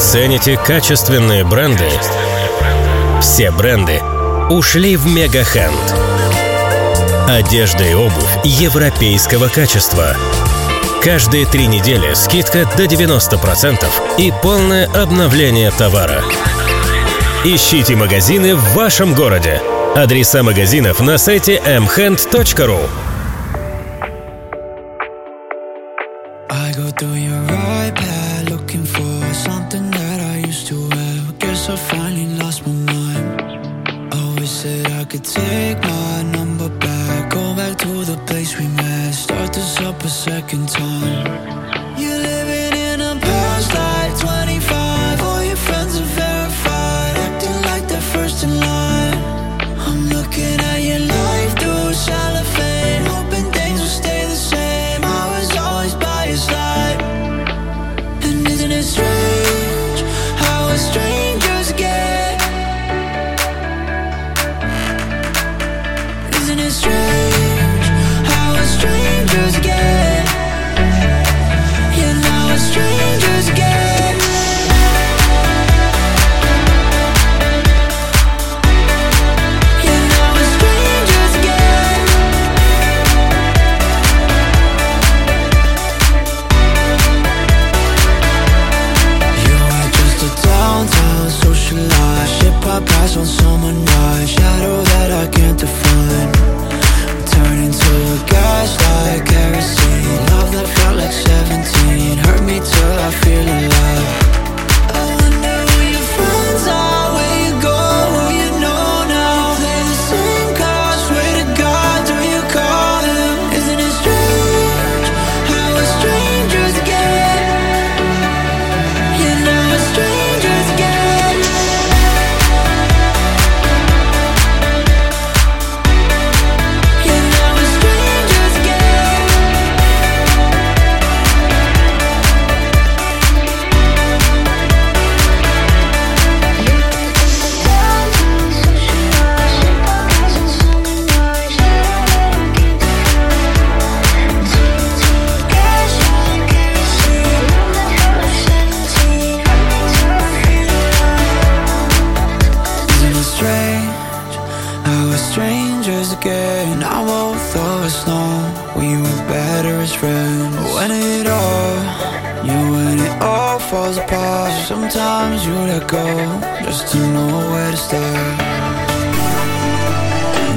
Цените качественные бренды? Все бренды ушли в Мегахэнд. Одежда и обувь европейского качества. Каждые 3 недели скидка до 90% и полное обновление товара. Ищите магазины в вашем городе. Адреса магазинов на сайте mhand.ru.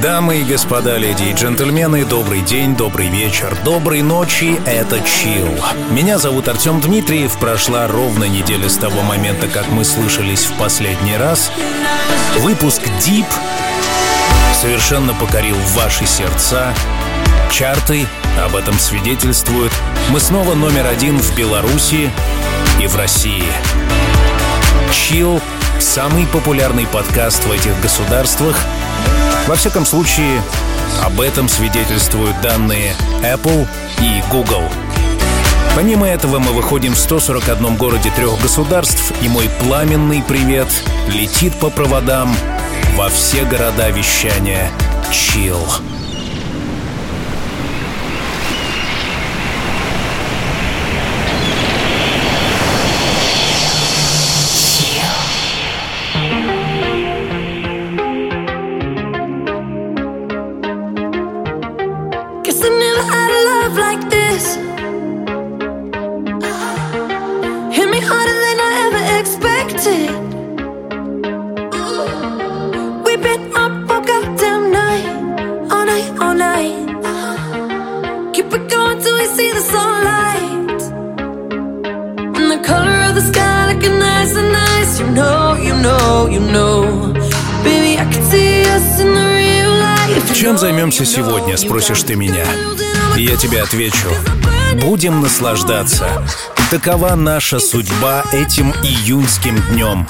Дамы и господа, леди и джентльмены, добрый день, добрый вечер, доброй ночи, это Chill. Меня зовут Артём Дмитриев, прошла ровно неделя с того момента, как мы слышались в последний раз. Выпуск Deep совершенно покорил ваши сердца. Чарты об этом свидетельствуют. Мы снова №1 в Беларуси и в России. Chill — самый популярный подкаст в этих государствах. Во всяком случае, об этом свидетельствуют данные Apple и Google. Помимо этого, мы выходим в 141 городе 3 государств, и мой пламенный привет летит по проводам во все города вещания Chill. Чем займемся сегодня, спросишь ты меня? И я тебе отвечу: будем наслаждаться. Такова наша судьба этим июньским днем.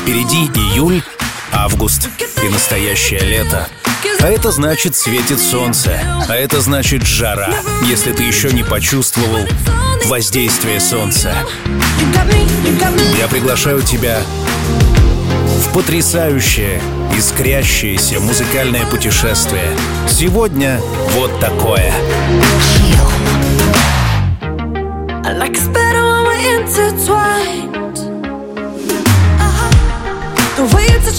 Впереди июль, август и настоящее лето. А это значит, светит солнце. А это значит, жара. Если ты еще не почувствовал воздействие солнца, я приглашаю тебя в потрясающее, искрящееся музыкальное путешествие. Сегодня вот такое.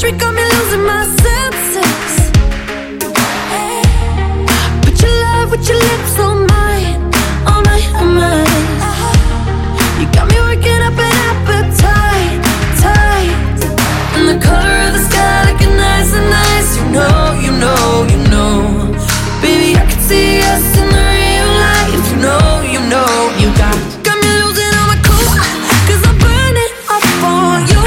trick on me, losing my senses. Put your love with your lips on mine, on mine, on mine. You got me working up an appetite, tight. And the color of the sky looking nice and nice. You know, you know, you know. Baby, I can see us in the real life. You know, you know, you got me losing all my cool, 'cause I'm burning up on you.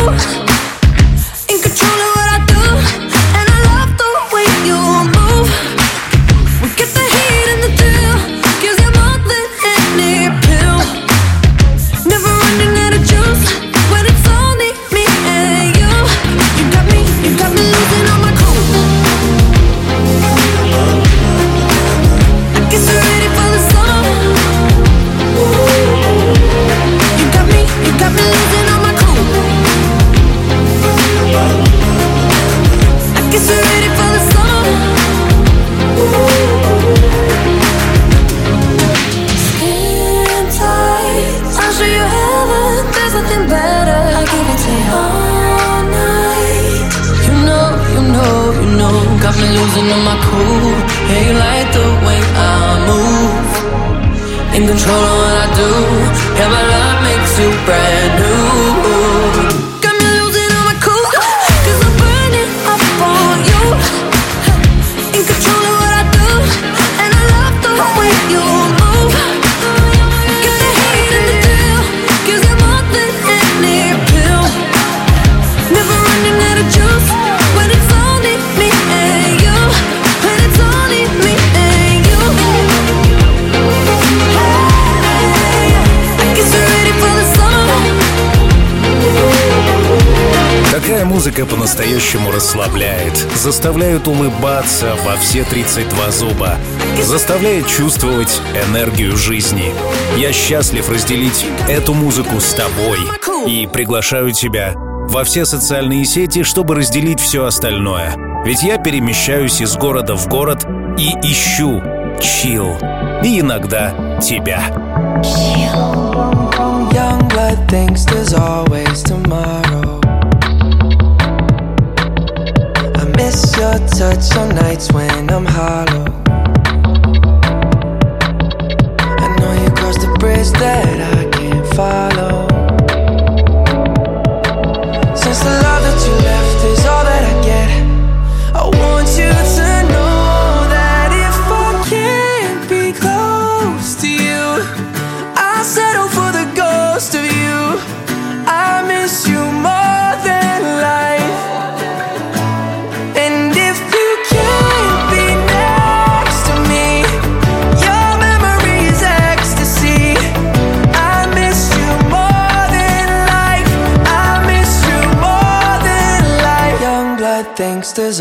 Музыка по-настоящему расслабляет, заставляет улыбаться во все 32 зуба, заставляет чувствовать энергию жизни. Я счастлив разделить эту музыку с тобой и приглашаю тебя во все социальные сети, чтобы разделить все остальное. Ведь я перемещаюсь из города в город и ищу чил, и иногда тебя. Miss your touch on nights when I'm hollow. I know you crossed the bridge that I can't follow. Since the love that you left is all that I get, I want you to know that if I can't be close to you, I'll settle for the ghost of you. I miss you more than life. Thinks there's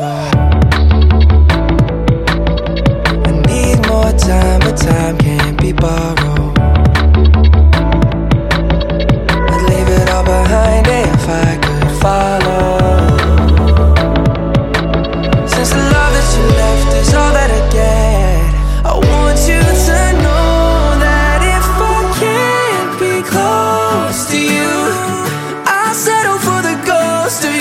I need more time, but time can't be borrowed. I'd leave it all behind if I could follow. Since the love that you left is all that I get, I want you to know that if I can't be close to you, I'll settle for the ghost of you.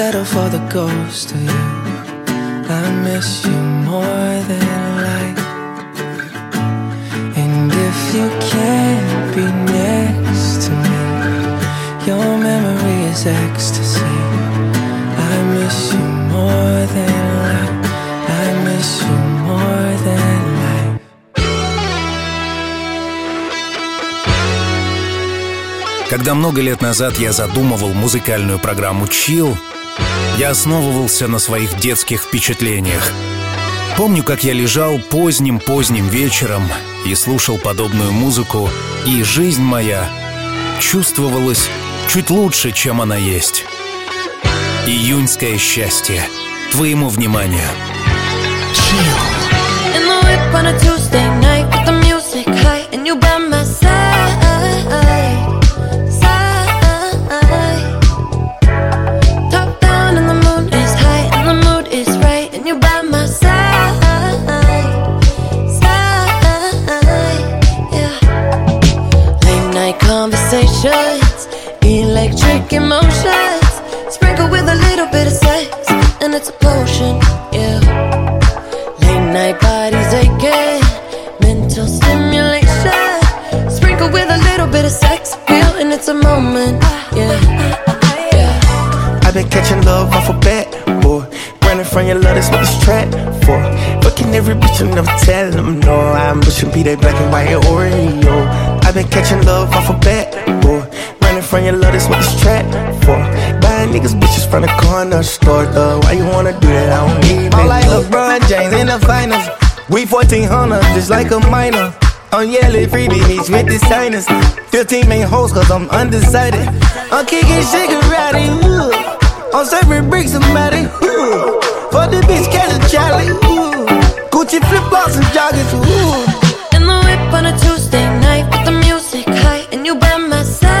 Settle for the ghost of you. I miss you more than life. And if you can't be next to me, your memory is ecstasy. I miss you more than life. I miss you more than life. Когда много лет назад я задумывал музыкальную программу «Chill», я основывался на своих детских впечатлениях. Помню, как я лежал поздним-поздним вечером и слушал подобную музыку, и жизнь моя чувствовалась чуть лучше, чем она есть. Июньское счастье. Твоему вниманию. Electric emotions, sprinkle with a little bit of sex, and it's a potion, yeah. Late night bodies aching, mental stimulation, sprinkle with a little bit of sex appeal, and it's a moment, yeah, yeah. I've been catching love off a bat, boy. Running from your love, that's what it's trapped for. Fucking every bitch and never tell them no. I'm pushing be that black and white Oreo. I've been catching love off a bat, boy. From your love, that's what this trap for. Buying niggas bitches from the corner store, though. Why you wanna do that? I don't need it. I'm like LeBron James in the finals. We 1400, just like a minor. I'm yelling free bitch with the signers. 15 main hoes, cause I'm undecided. I'm kicking cigarette, ooh. I'm serving bricks, somebody, ooh. For the bitch, catch a Charlie, ooh. Gucci flip-flops and joggers, ooh. In the whip on a Tuesday night with the music high, and you by my side.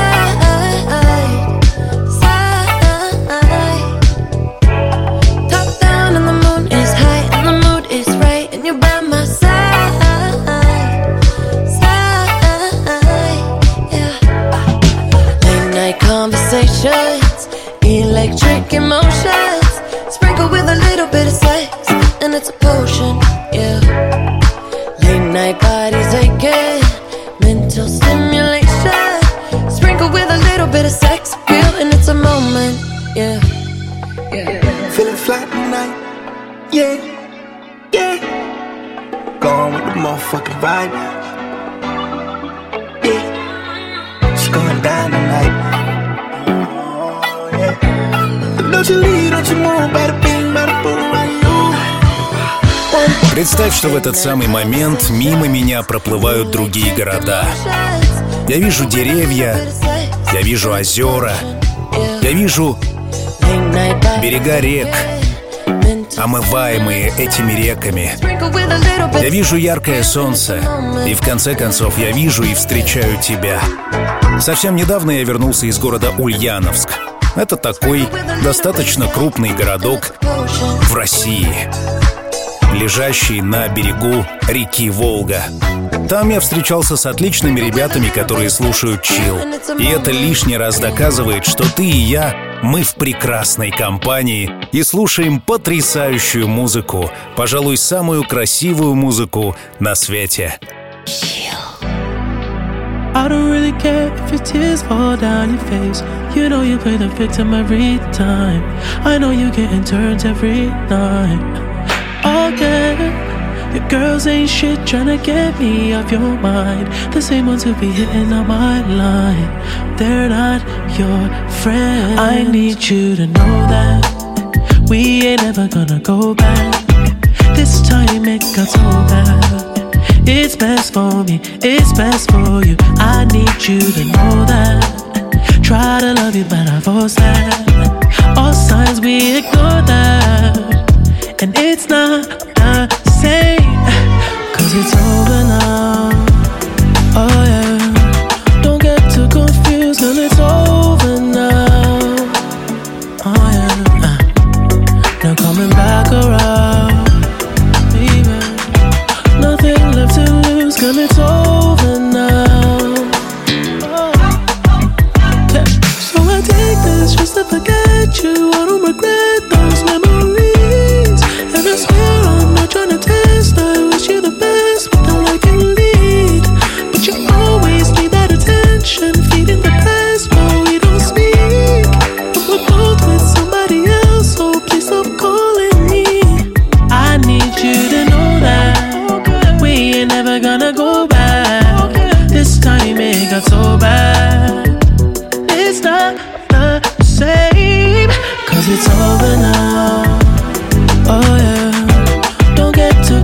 Electric emotions, sprinkle with a little bit of sex, and it's a potion, yeah. Late night bodies aching, mental stimulation, sprinkle with a little bit of sex appeal, and it's a moment, yeah, yeah. Feeling fly tonight, yeah, yeah. Gone with the motherfucking vibe, yeah. She's going down tonight. Представь, что в этот самый момент мимо меня проплывают другие города. Я вижу деревья, я вижу озера, я вижу берега рек, омываемые этими реками. Я вижу яркое солнце, и в конце концов я вижу и встречаю тебя. Совсем недавно я вернулся из города Ульяновск. Это такой достаточно крупный городок в России, лежащий на берегу реки Волга. Там я встречался с отличными ребятами, которые слушают чилл. И это лишний раз доказывает, что ты и я, мы в прекрасной компании и слушаем потрясающую музыку, пожалуй, самую красивую музыку на свете. I don't really care if your tears fall down your face. You know you play the victim every time. I know you getting turns every night. Again, your girls ain't shit tryna get me off your mind. The same ones who be hitting on my line. They're not your friends. I need you to know that we ain't ever gonna go back. This time it got so bad. It's best for me, it's best for you. I need you to know that. Try to love you, but I force that. All signs we ignore that, and it's not the same. Cause it's over now, oh yeah. Don't get too confused, girl, it's over now, oh yeah. No coming back around. Girl, it's over now, oh. Yeah. So I take this just to forget you. I don't regret those memories. And I swear I'm not trying to test. I wish you the best with all I can lead. But you always need that attention. Feeding the past while we don't speak. But we're both with somebody else, so please stop calling me. I need you to know that we ain't never gonna go back, okay. This time it got so bad. It's not the same. Cause it's over now, oh yeah. Don't get too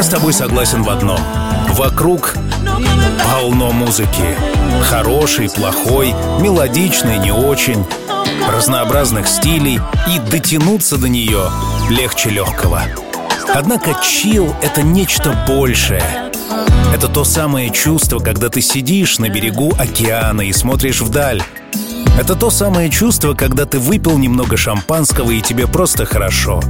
Я с тобой согласен в одном. Вокруг полно музыки. Хороший, плохой, мелодичный, не очень. Разнообразных стилей, и дотянуться до нее легче легкого. Однако чилл — это нечто большее. Это то самое чувство, когда ты сидишь на берегу океана и смотришь вдаль. Это то самое чувство, когда ты выпил немного шампанского и тебе просто хорошо.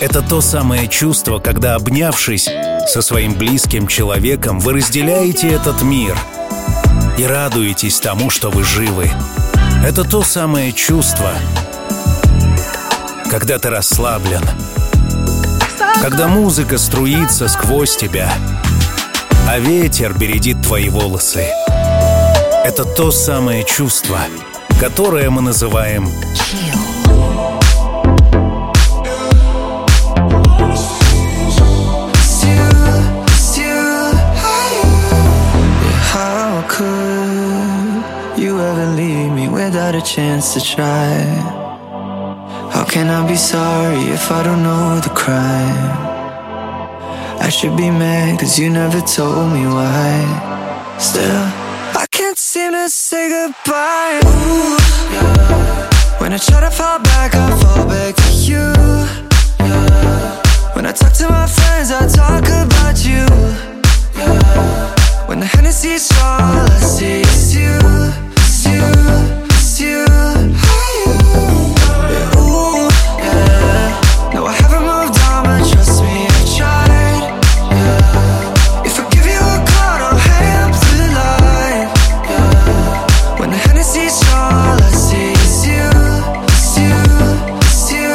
Это то самое чувство, когда, обнявшись со своим близким человеком, вы разделяете этот мир и радуетесь тому, что вы живы. Это то самое чувство, когда ты расслаблен, когда музыка струится сквозь тебя, а ветер бередит твои волосы. Это то самое чувство, которое мы называем «чилл». Without a chance to try, how can I be sorry if I don't know the crime? I should be mad cause you never told me why. Still, I can't seem to say goodbye. Ooh, yeah. When I try to fall back, I fall back to you. Yeah. When I talk to my friends, I talk about you. Yeah. When the Hennessy's all I see is you, it's you. You, yeah, ooh, yeah. No, I haven't moved on, but trust me, I tried. Yeah. If I give you a call, I'll hang up the line. Yeah. When the Hennessy's all I see is you, it's you, it's you,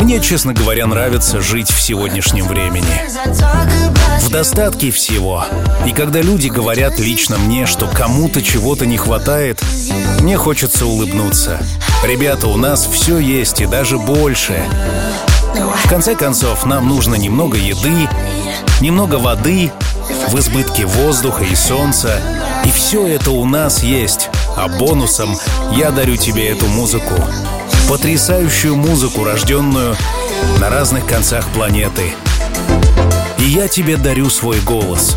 мне, честно говоря, нравится жить в сегодняшнем времени. В достатке всего. И когда люди говорят лично мне, что кому-то чего-то не хватает, мне хочется улыбнуться. Ребята, у нас все есть и даже больше. В конце концов, нам нужно немного еды, немного воды, в избытке воздуха и солнца. И все это у нас есть. А бонусом я дарю тебе эту музыку. Потрясающую музыку, рожденную на разных концах планеты. И я тебе дарю свой голос.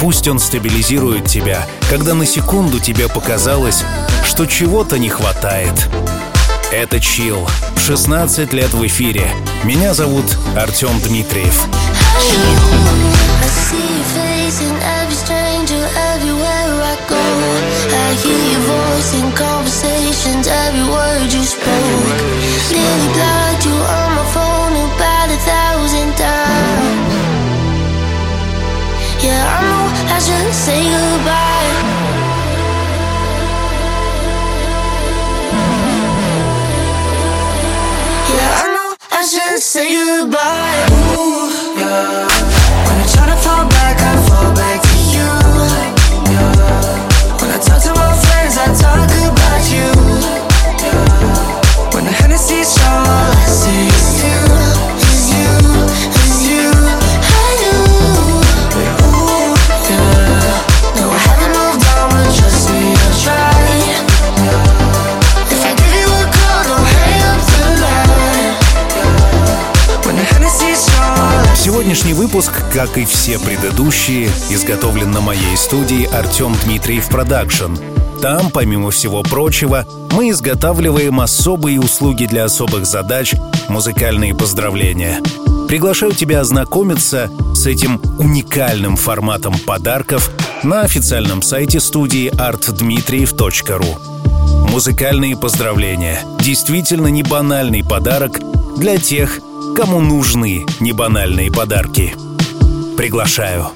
Пусть он стабилизирует тебя, когда на секунду тебе показалось, что чего-то не хватает. Это «Чилл». 16 лет в эфире. Меня зовут Артём Дмитриев. I hear your voice in conversations, every word you spoke. Nearly blocked you on my phone about 1,000 times. Yeah, I know I shouldn't say goodbye. Yeah, I know I shouldn't say goodbye. Ooh, yeah. When I try to fall back to you. Yeah. I talk to my friends, I talk about you. When the Hennessy's all I see is you, is you, is you, I do. Ooh, yeah. No, I haven't moved on, but trust me, I'll try. If I give you a call, don't hang up the line. When the Hennessy's all I see. Сегодняшний выпуск, как и все предыдущие, изготовлен на моей студии Артём Дмитриев Продакшн. Там, помимо всего прочего, мы изготавливаем особые услуги для особых задач, музыкальные поздравления. Приглашаю тебя ознакомиться с этим уникальным форматом подарков на официальном сайте студии artdmitriev.ru. музыкальные поздравления. Действительно небанальный подарок для тех, кому нужны небанальные подарки. Приглашаю.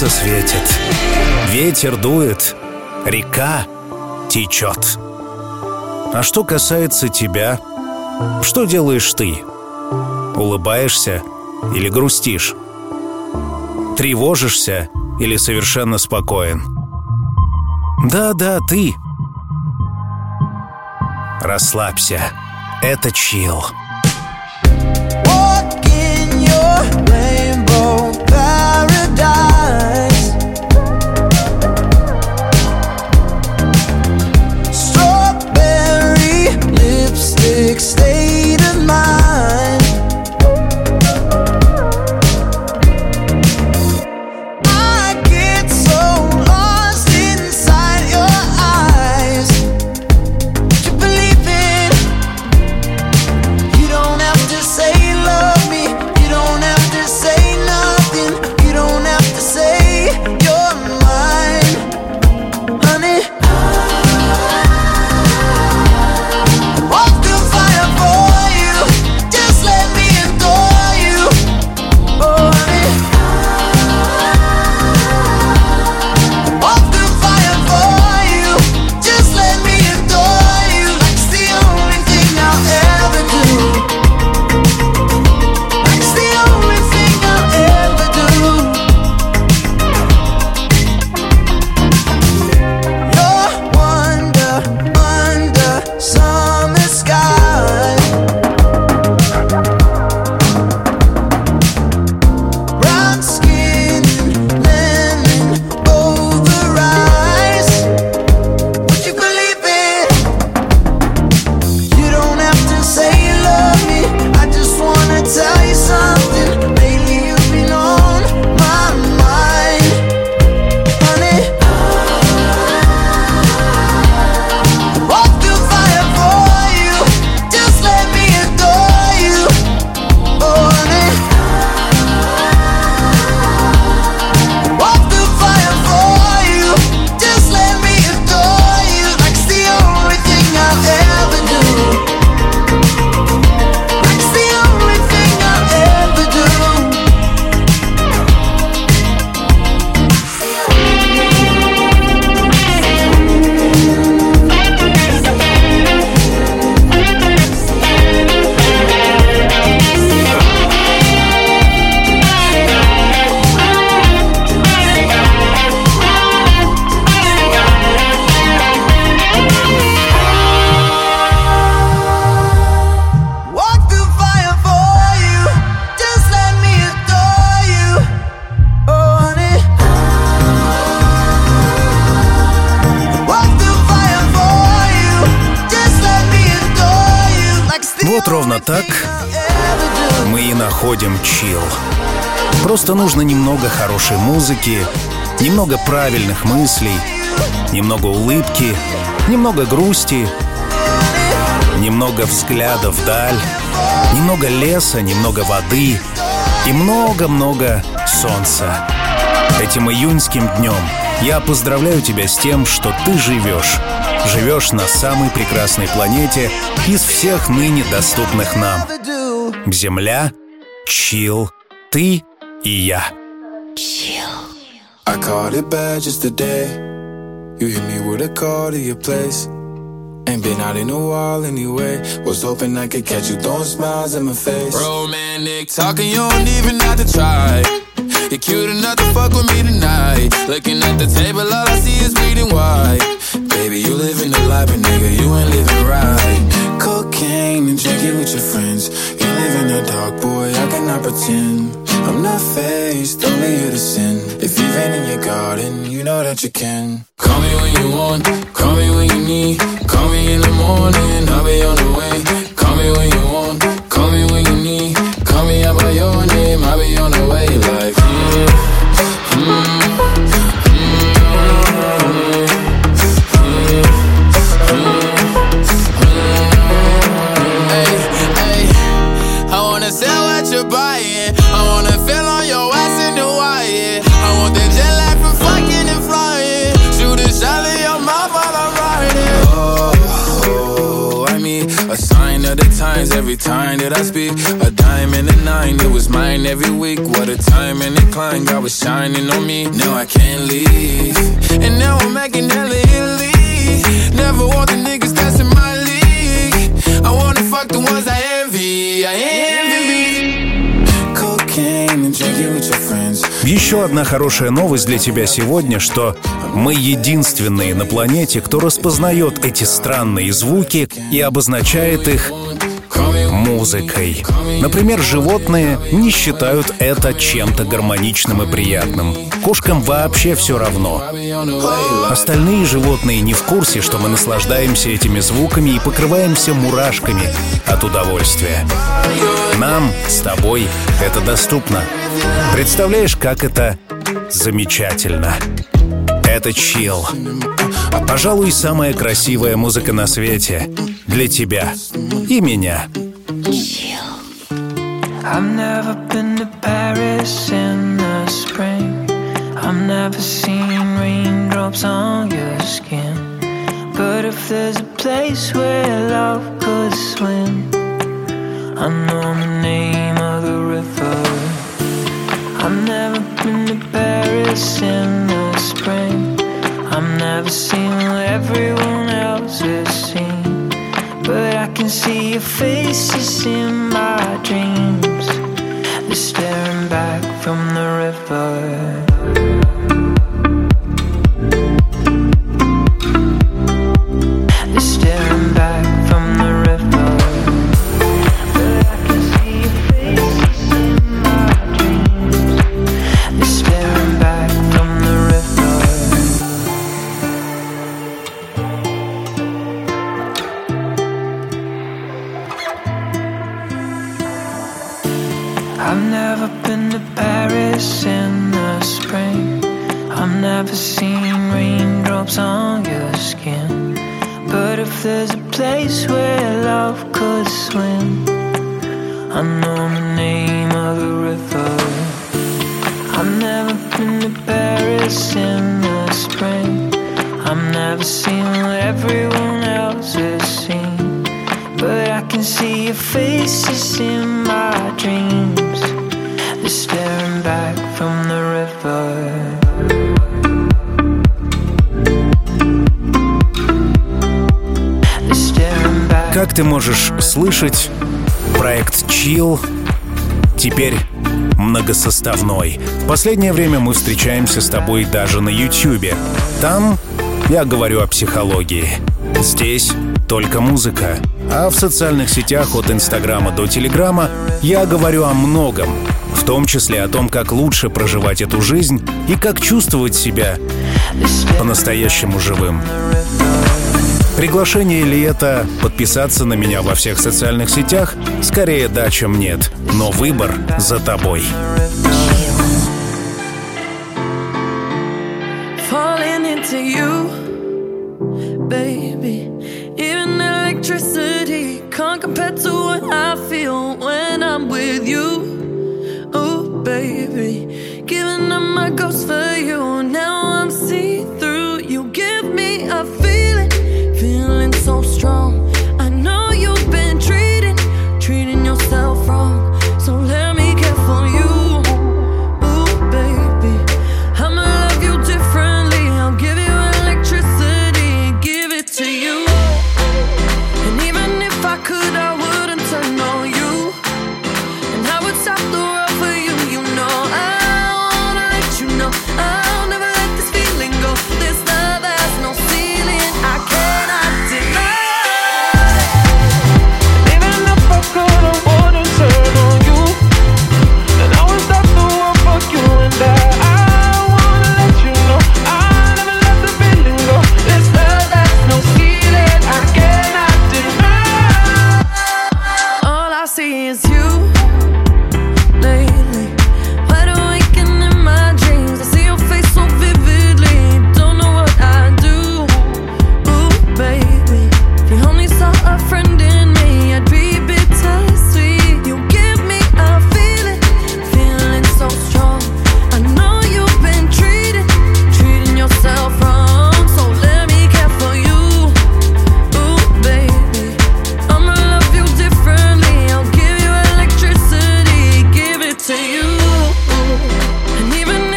Светит, ветер дует, река течет. А что касается тебя, что делаешь ты? Улыбаешься или грустишь? Тревожишься или совершенно спокоен? Да, ты. Расслабься, это чилл. State of mind. I get so lost inside your eyes. You believe it. You don't have to say love me. You don't have to say Вот ровно так мы и находим чилл. Просто нужно немного хорошей музыки, немного правильных мыслей, немного улыбки, немного грусти, немного взгляда вдаль, немного леса, немного воды и много-много солнца. Этим июньским днем я поздравляю тебя с тем, что ты живешь. Живешь на самой прекрасной планете из всех ныне доступных нам. Земля, чилл, ты и я. I called it bad just today. You hit me with a call to your place. Ain't been out in a while anyway. Was hoping I could catch you throwing smiles in my face. Romantic talking, you don't even have to try. You're cute enough to fuck with me tonight. Looking at the table, all I see is bleeding white. Baby, you living the life, but nigga, you ain't living right. Cocaine and drinking with your friends. You live in the dark, boy, I cannot pretend. I'm not faced, only here to sin. If you've been in your garden, you know that you can. Call me when you want, call me when you need. Call me in the morning, I'll be on the way. Call me when you want, call me when you need. Call me out by your name, I'll be on the way like every time that I speak. A dime and a nine, it was mine every week. What a time and incline, God was shining on me. Now I can't leave, and now I'm making hella Italy. Never want the niggas that's in my league. I wanna fuck the ones I envy, I envy. Cocaine and drinking with your friends. Еще одна хорошая новость для тебя сегодня, что мы единственные на планете, кто распознает эти странные звуки и обозначает их музыкой. Например, животные не считают это чем-то гармоничным и приятным. Кошкам вообще все равно. Остальные животные не в курсе, что мы наслаждаемся этими звуками и покрываемся мурашками от удовольствия. Нам с тобой это доступно. Представляешь, как это замечательно. Это чилл. Пожалуй, самая красивая музыка на свете. Для тебя и меня. I've never been to Paris in the spring. I've never seen raindrops on your skin. But if there's a place where love could swim, I know the name of the river. I've never been to Paris in the spring. I've never seen what everyone else has seen. But I can see your faces in my dreams. They're staring back from the river. They're staring back from the river. But I can see your faces in my dreams. They're staring back from the river. I've never been to Paris in the spring. I've never seen raindrops on your skin. But if there's a place where love could swim, I know the name of the river. I've never been to Paris in the spring. I've never seen what everyone else has seen. But I can see your faces in my dreams. They're staring back from the river. Как ты можешь слышать, проект Chill теперь многосоставной. В последнее время мы встречаемся с тобой даже на YouTube. Там я говорю о психологии. Здесь только музыка. А в социальных сетях от Инстаграма до Телеграма я говорю о многом. В том числе о том, как лучше проживать эту жизнь и как чувствовать себя по-настоящему живым. Приглашение ли это подписаться на меня во всех социальных сетях? Скорее да, чем нет. Но выбор за тобой. Strong. I know you've been treating yourself wrong. So let me care for you. Ooh, baby, I'ma love you differently. I'll give you electricity, give it to you. And even if I could, I wouldn't turn on you. And I would stop the world for you, you know. I wanna let you know I'll never let this feeling go. This love has no ceiling. I cannot deny.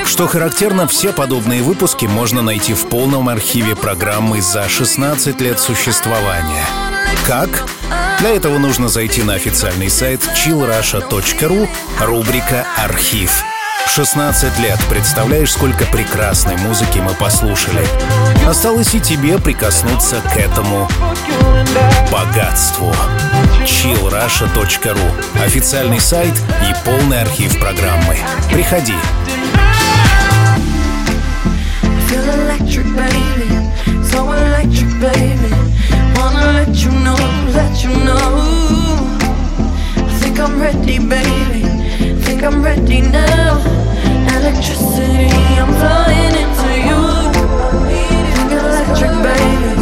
Что характерно, все подобные выпуски можно найти в полном архиве программы за 16 лет существования. Как? Для этого нужно зайти на официальный сайт chillrussia.ru, рубрика «Архив». 16 лет. Представляешь, сколько прекрасной музыки мы послушали. Осталось и тебе прикоснуться к этому богатству. chillrussia.ru. Официальный сайт и полный архив программы. Приходи. Electric baby, so electric baby. Wanna let you know I think I'm ready baby, think I'm ready now. Electricity, I'm flying into you. Think electric baby,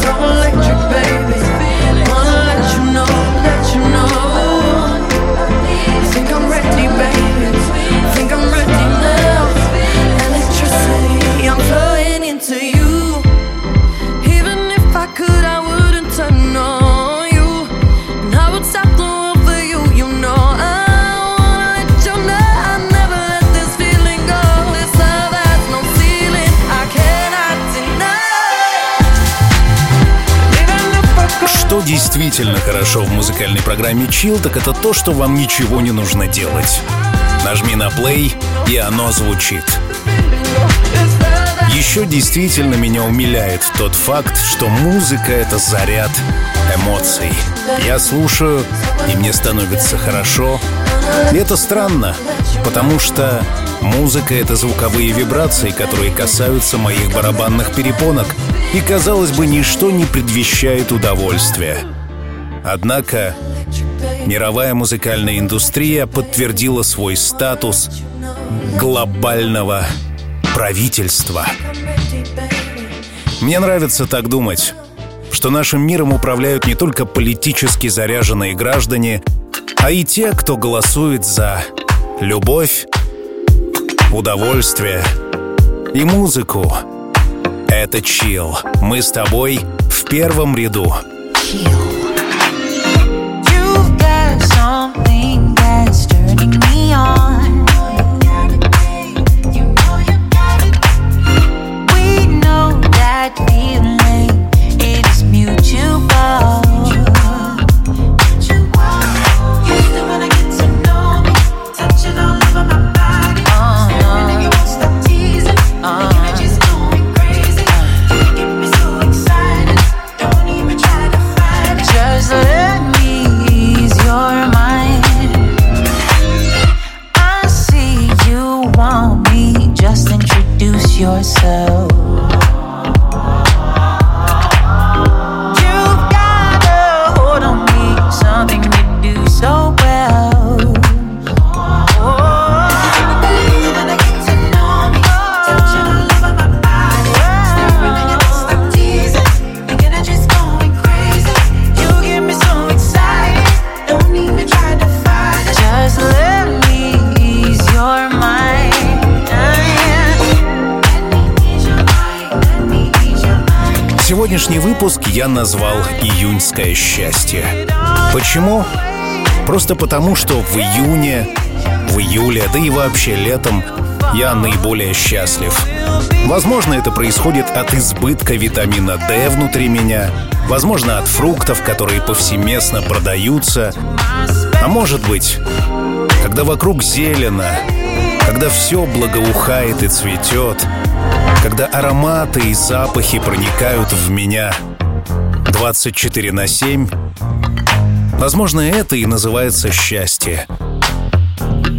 so electric baby. Wanna let you know I think I'm ready baby, think I'm ready now. Electricity, I'm flying. Что действительно хорошо в музыкальной программе Chill, так это то, что вам ничего не нужно делать. Нажми на play, и оно звучит. Еще действительно меня умиляет тот факт, что музыка — это заряд эмоций. Я слушаю, и мне становится хорошо. И это странно, потому что музыка — это звуковые вибрации, которые касаются моих барабанных перепонок, и, казалось бы, ничто не предвещает удовольствия. Однако мировая музыкальная индустрия подтвердила свой статус глобального правительства. Мне нравится так думать, что нашим миром управляют не только политически заряженные граждане, а и те, кто голосует за любовь, удовольствие и музыку. Это Chill. Мы с тобой в первом ряду. сегодняшний выпуск я назвал «Июньское счастье». Почему? Просто потому, что в июне, в июле, да и вообще летом я наиболее счастлив. Возможно, это происходит от избытка витамина D внутри меня, возможно, от фруктов, которые повсеместно продаются, а может быть, когда вокруг зелено, когда все благоухает и цветет, когда ароматы и запахи проникают в меня 24/7. Возможно, это и называется счастье.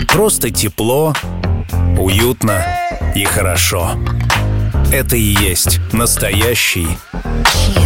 Просто тепло, уютно и хорошо. Это и есть настоящий Chill.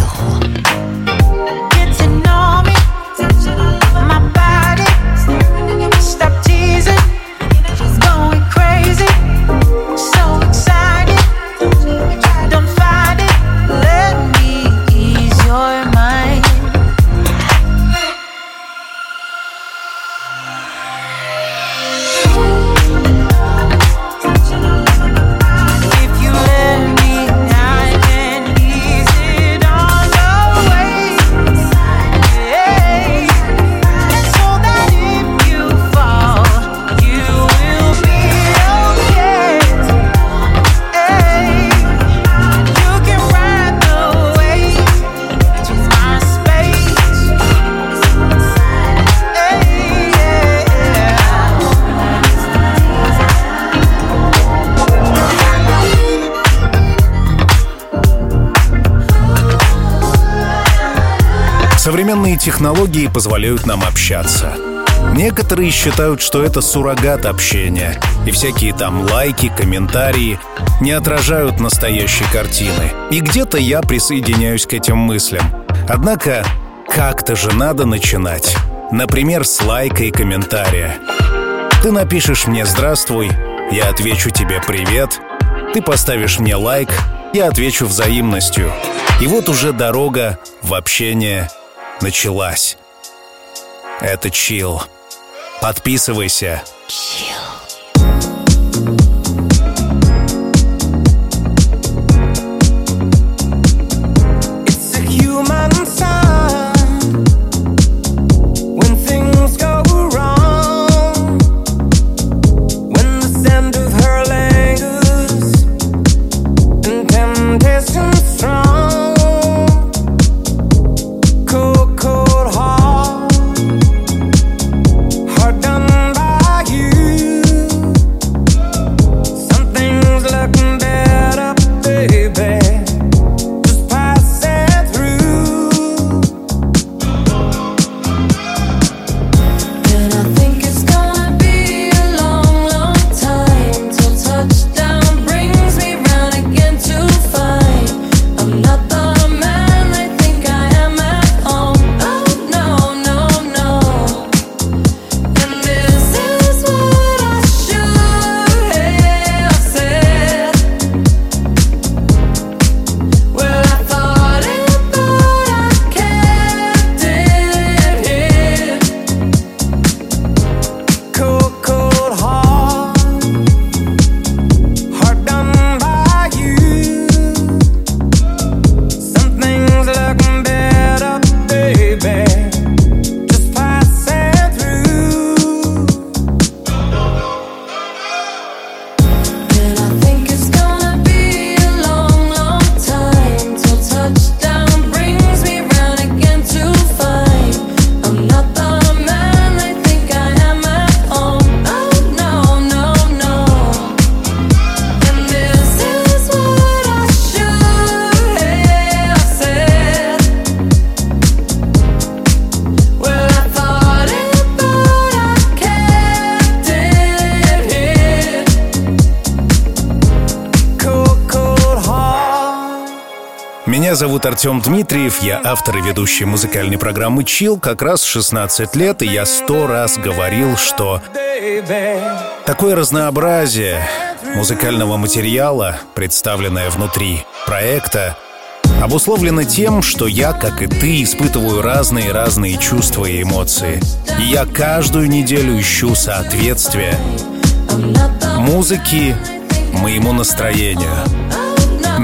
Современные технологии позволяют нам общаться. Некоторые считают, что это суррогат общения, и всякие там лайки, комментарии не отражают настоящей картины. И где-то я присоединяюсь к этим мыслям. Однако как-то же надо начинать. Например, с лайка и комментария. Ты напишешь мне «Здравствуй», я отвечу тебе «Привет». Ты поставишь мне лайк, я отвечу взаимностью. И вот уже дорога в общение началась. Это Chill. Подписывайся. Меня зовут Артём Дмитриев, я автор и ведущий музыкальной программы «Chill». Как раз 16 лет, и я 100 раз говорил, что такое разнообразие музыкального материала, представленное внутри проекта, обусловлено тем, что я, как и ты, испытываю разные чувства и эмоции. И я каждую неделю ищу соответствие музыки моему настроению.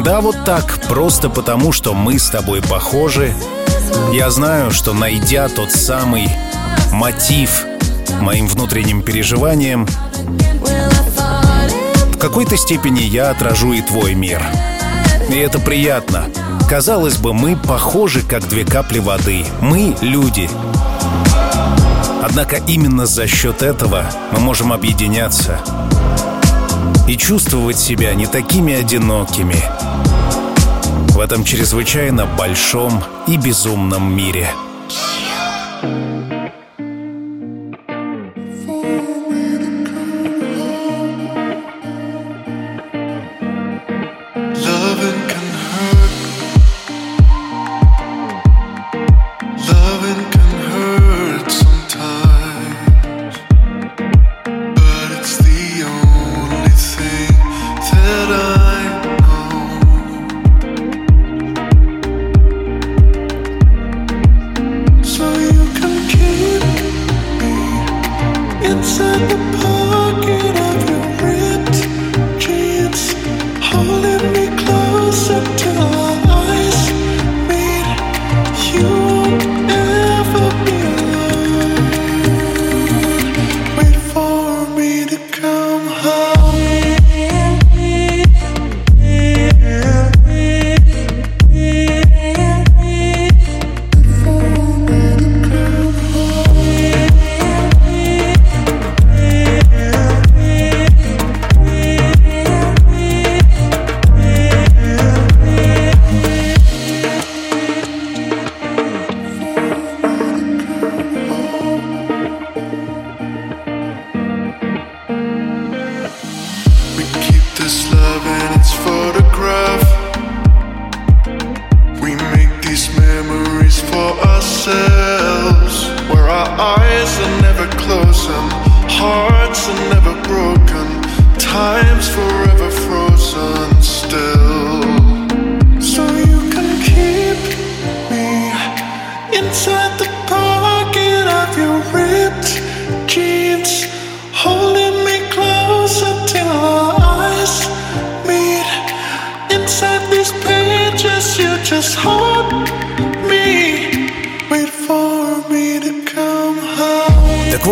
Да, вот так, просто потому, что мы с тобой похожи. Я знаю, что, найдя тот самый мотив моим внутренним переживаниям, в какой-то степени я отражу и твой мир. И это приятно. Казалось бы, мы похожи, как две капли воды. Мы — люди. Однако именно за счет этого мы можем объединяться и чувствовать себя не такими одинокими в этом чрезвычайно большом и безумном мире.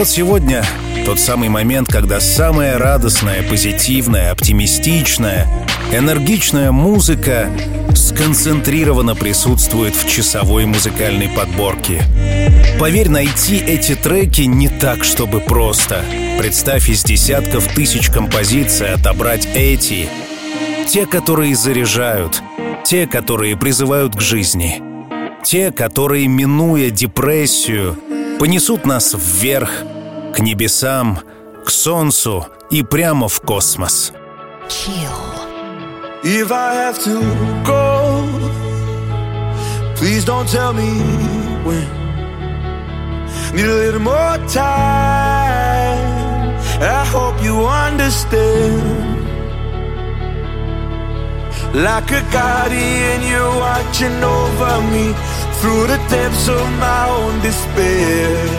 Сегодня тот самый момент, когда самая радостная, позитивная, оптимистичная, энергичная музыка сконцентрированно присутствует в часовой музыкальной подборке. Поверь, найти эти треки не так, чтобы просто. Представь, из десятков тысяч композиций отобрать эти. Те, которые заряжают, те, которые призывают к жизни, те, которые, минуя депрессию, понесут нас вверх, к небесам, к солнцу и прямо в космос. If I have to go, please don't tell me when. Need a little more time. I hope you understand. Like a guardian, you're watching over me through the depths of my own despair.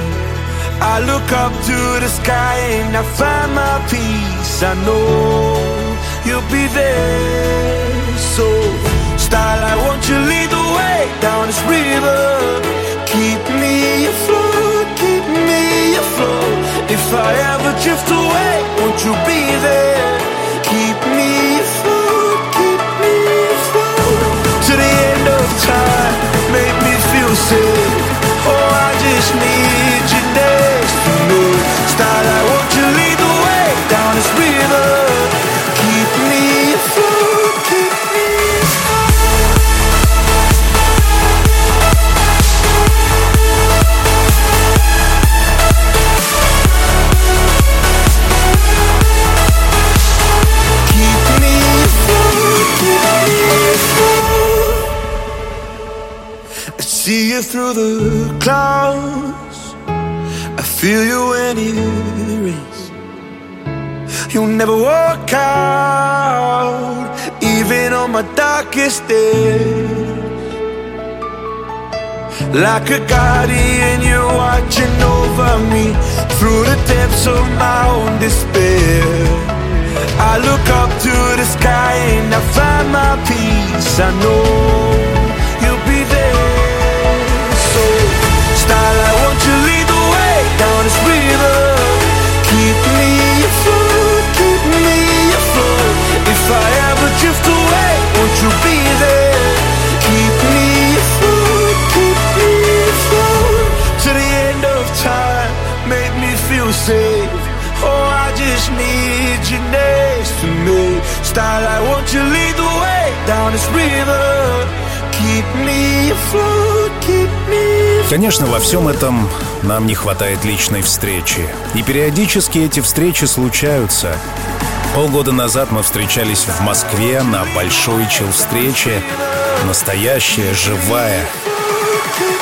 I look up to the sky and I find my peace. I know you'll be there. So, starlight, won't you lead the way down this river? Keep me afloat, keep me afloat. If I ever drift away, won't you be there? Keep me afloat, keep me afloat. To the end of time, make me feel safe. Oh, I just need you there. Starlight, won't you lead the way down this river? Keep me afloat, keep me afloat. Keep me afloat, keep me afloat. I see you through the clouds. Feel you when it rains. You'll never walk out, even on my darkest day. Like a guardian, you're watching over me through the depths of my own despair. I look up to the sky and I find my peace. I know you'll be there. So, starlight, won't you lead the way down this river? Keep me afloat, keep me afloat. If I ever drift away, won't you be there? Keep me afloat, keep me afloat. To the end of time, make me feel safe. Oh, I just need you next to me. Starlight, won't you lead the way down this river? Keep me afloat, keep me afloat. Конечно, во всем этом нам не хватает личной встречи. И периодически эти встречи случаются. Полгода назад мы встречались в Москве на большой чилл-встрече. Настоящая, живая.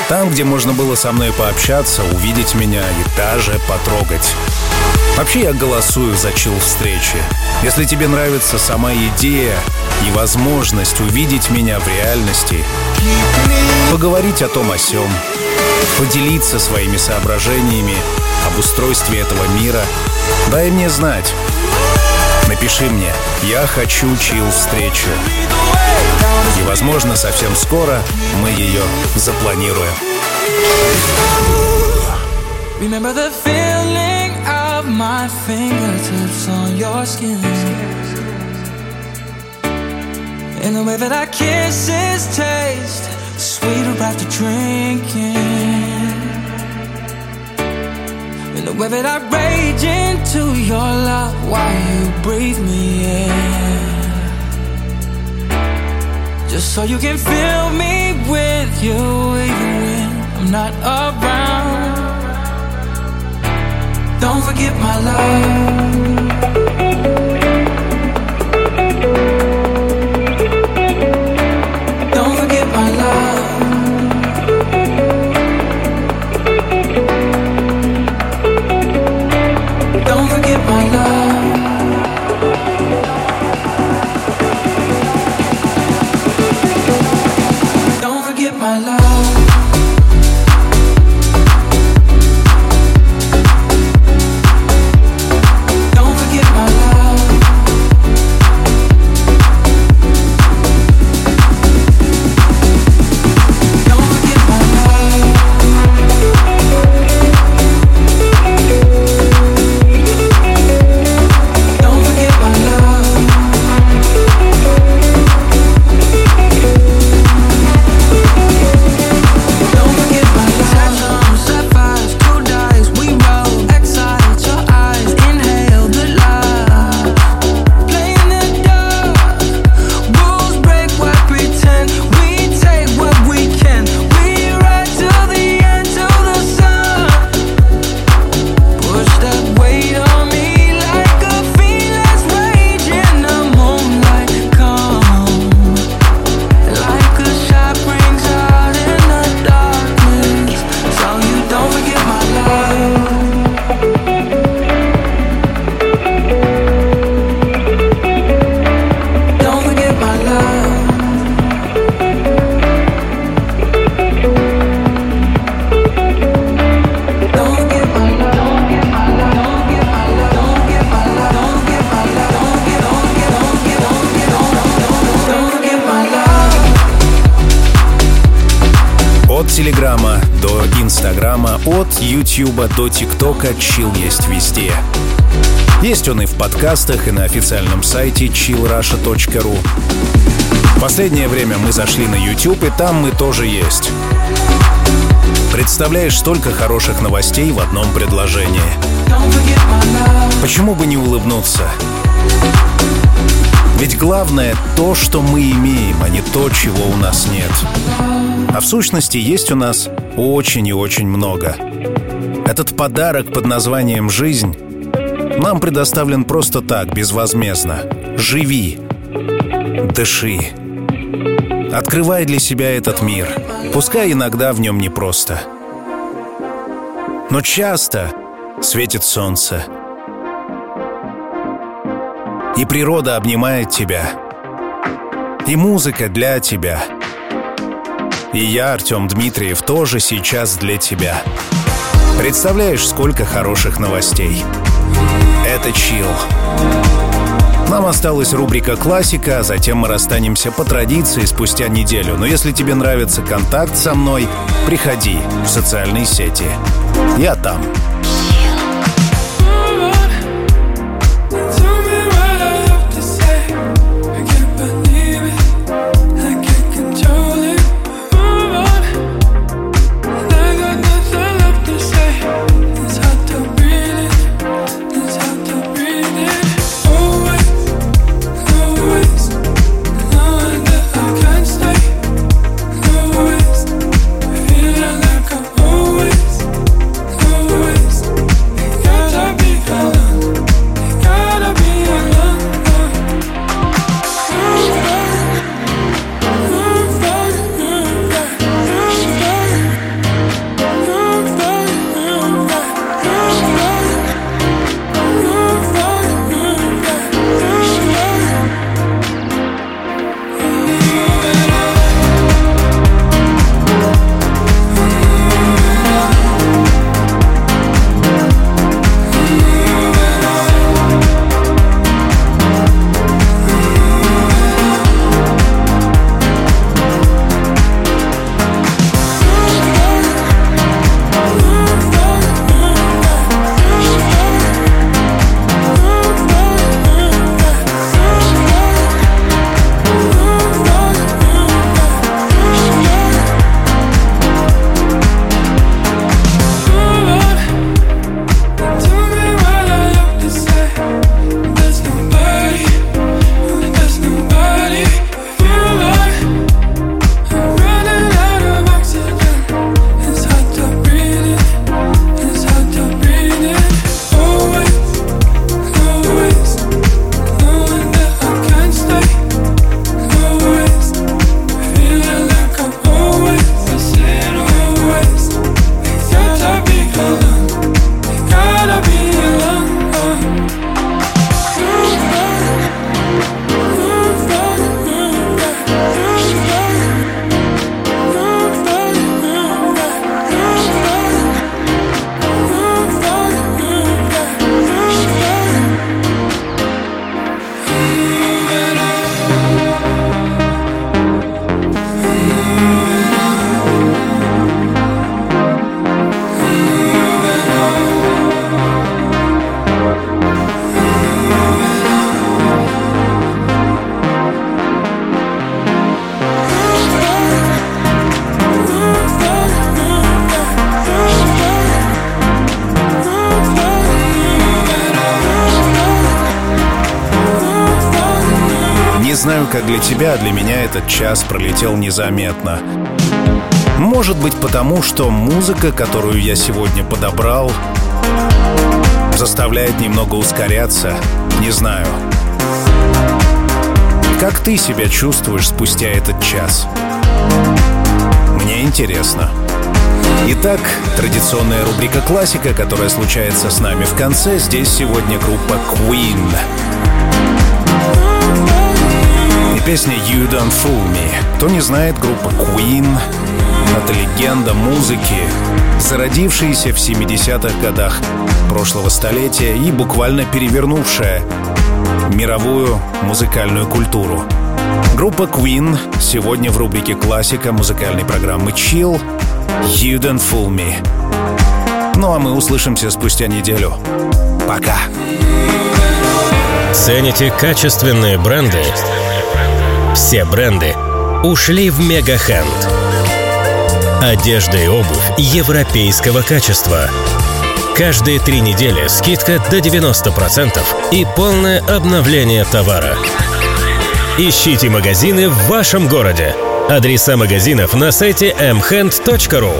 Там, где можно было со мной пообщаться, увидеть меня и даже потрогать. Вообще я голосую за чилл-встречи. Если тебе нравится сама идея и возможность увидеть меня в реальности, поговорить о том о сём, поделиться своими соображениями об устройстве этого мира, дай мне знать. Напиши мне «Я хочу чилл-встречу». И, возможно, совсем скоро мы ее запланируем. Remember the feeling of my fingertips on your skin. And the way that our kisses taste sweeter after drinking. And the way that I rage into your love while you breathe me in. Just so you can fill me with you even when I'm not around. Don't forget my love. Don't forget my love. Don't forget my love. My love. Don't forget my love. Don't forget my love. Don't forget my love. Телеграма до Инстаграма, от Ютьюба до ТикТока, Chill есть везде. Есть он и в подкастах, и на официальном сайте chillrussia.ru. В последнее время мы зашли на YouTube, и там мы тоже есть. Представляешь, столько хороших новостей в одном предложении. Почему бы не улыбнуться? Ведь главное то, что мы имеем, а не то, чего у нас нет. А в сущности есть у нас очень и очень много. Этот подарок под названием «Жизнь» нам предоставлен просто так, безвозмездно. Живи, дыши, открывай для себя этот мир, пускай иногда в нем непросто. Но часто светит солнце, и природа обнимает тебя, и музыка для тебя. И я, Артём Дмитриев, тоже сейчас для тебя. Представляешь, сколько хороших новостей. Это Chill. Нам осталась рубрика «Классика», а затем мы расстанемся по традиции спустя неделю. Но если тебе нравится контакт со мной, приходи в социальные сети. Я там. Как для тебя, а для меня этот час пролетел незаметно. Может быть, потому, что музыка, которую я сегодня подобрал, заставляет немного ускоряться. Не знаю. Как ты себя чувствуешь спустя этот час? Мне интересно. Итак, традиционная рубрика «Классика», которая случается с нами в конце. Здесь сегодня группа Queen. Песня «You Don't Fool Me». Кто не знает, группа Queen — это легенда музыки, зародившаяся в 70-х годах прошлого столетия и буквально перевернувшая мировую музыкальную культуру. Группа Queen сегодня в рубрике «Классика» музыкальной программы «Chill». «You Don't Fool Me». Ну а мы услышимся спустя неделю. Пока! Цените качественные бренды? Все бренды ушли в Мегахэнд. Одежда и обувь европейского качества. Каждые 3 недели скидка до 90% и полное обновление товара. Ищите магазины в вашем городе. Адреса магазинов на сайте mhand.ru.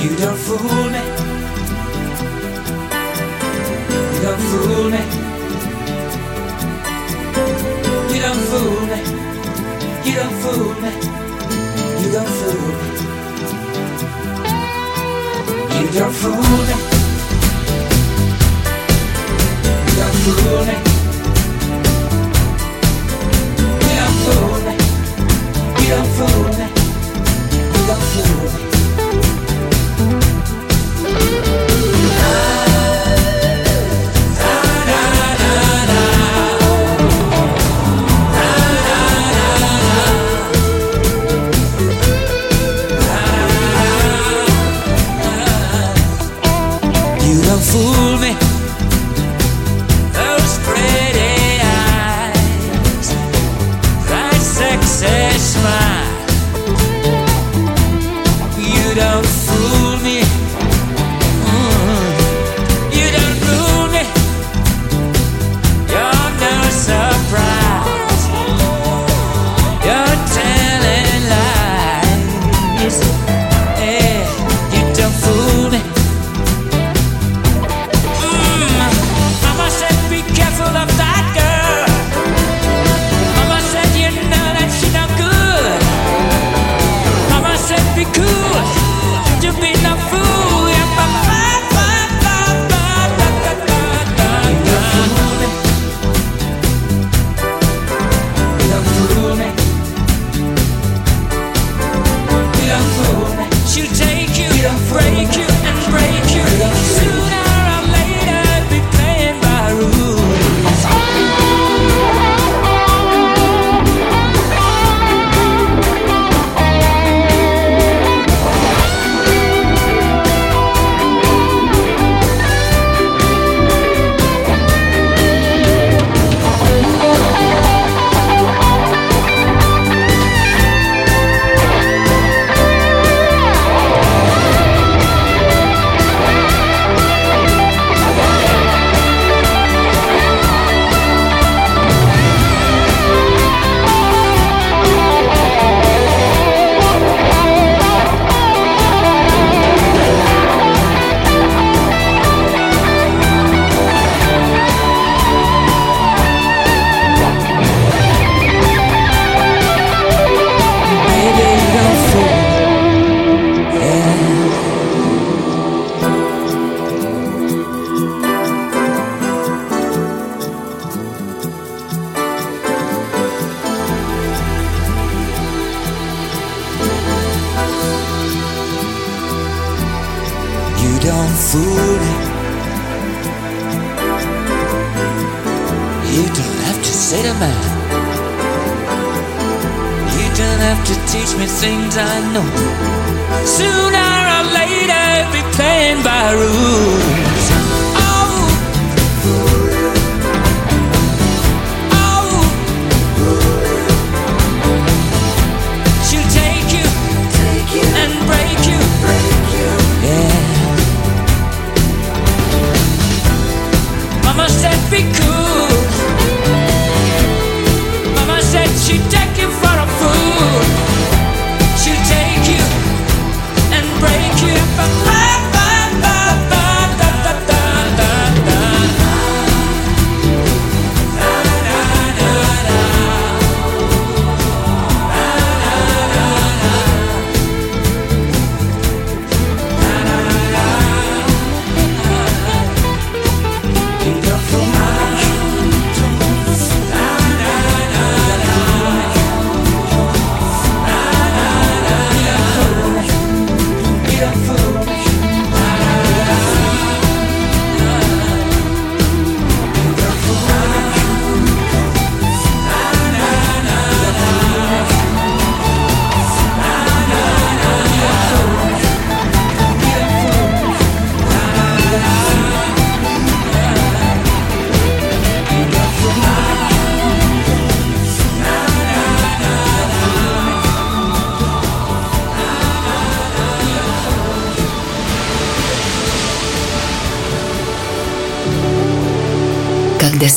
You don't fool me.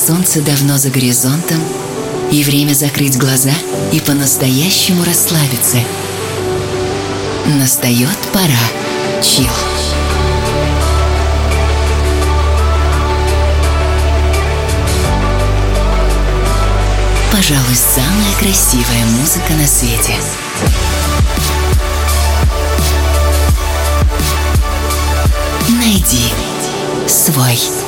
Солнце давно за горизонтом, и время закрыть глаза и по-настоящему расслабиться. Настает пора. Chill. Пожалуй, самая красивая музыка на свете. Найди свой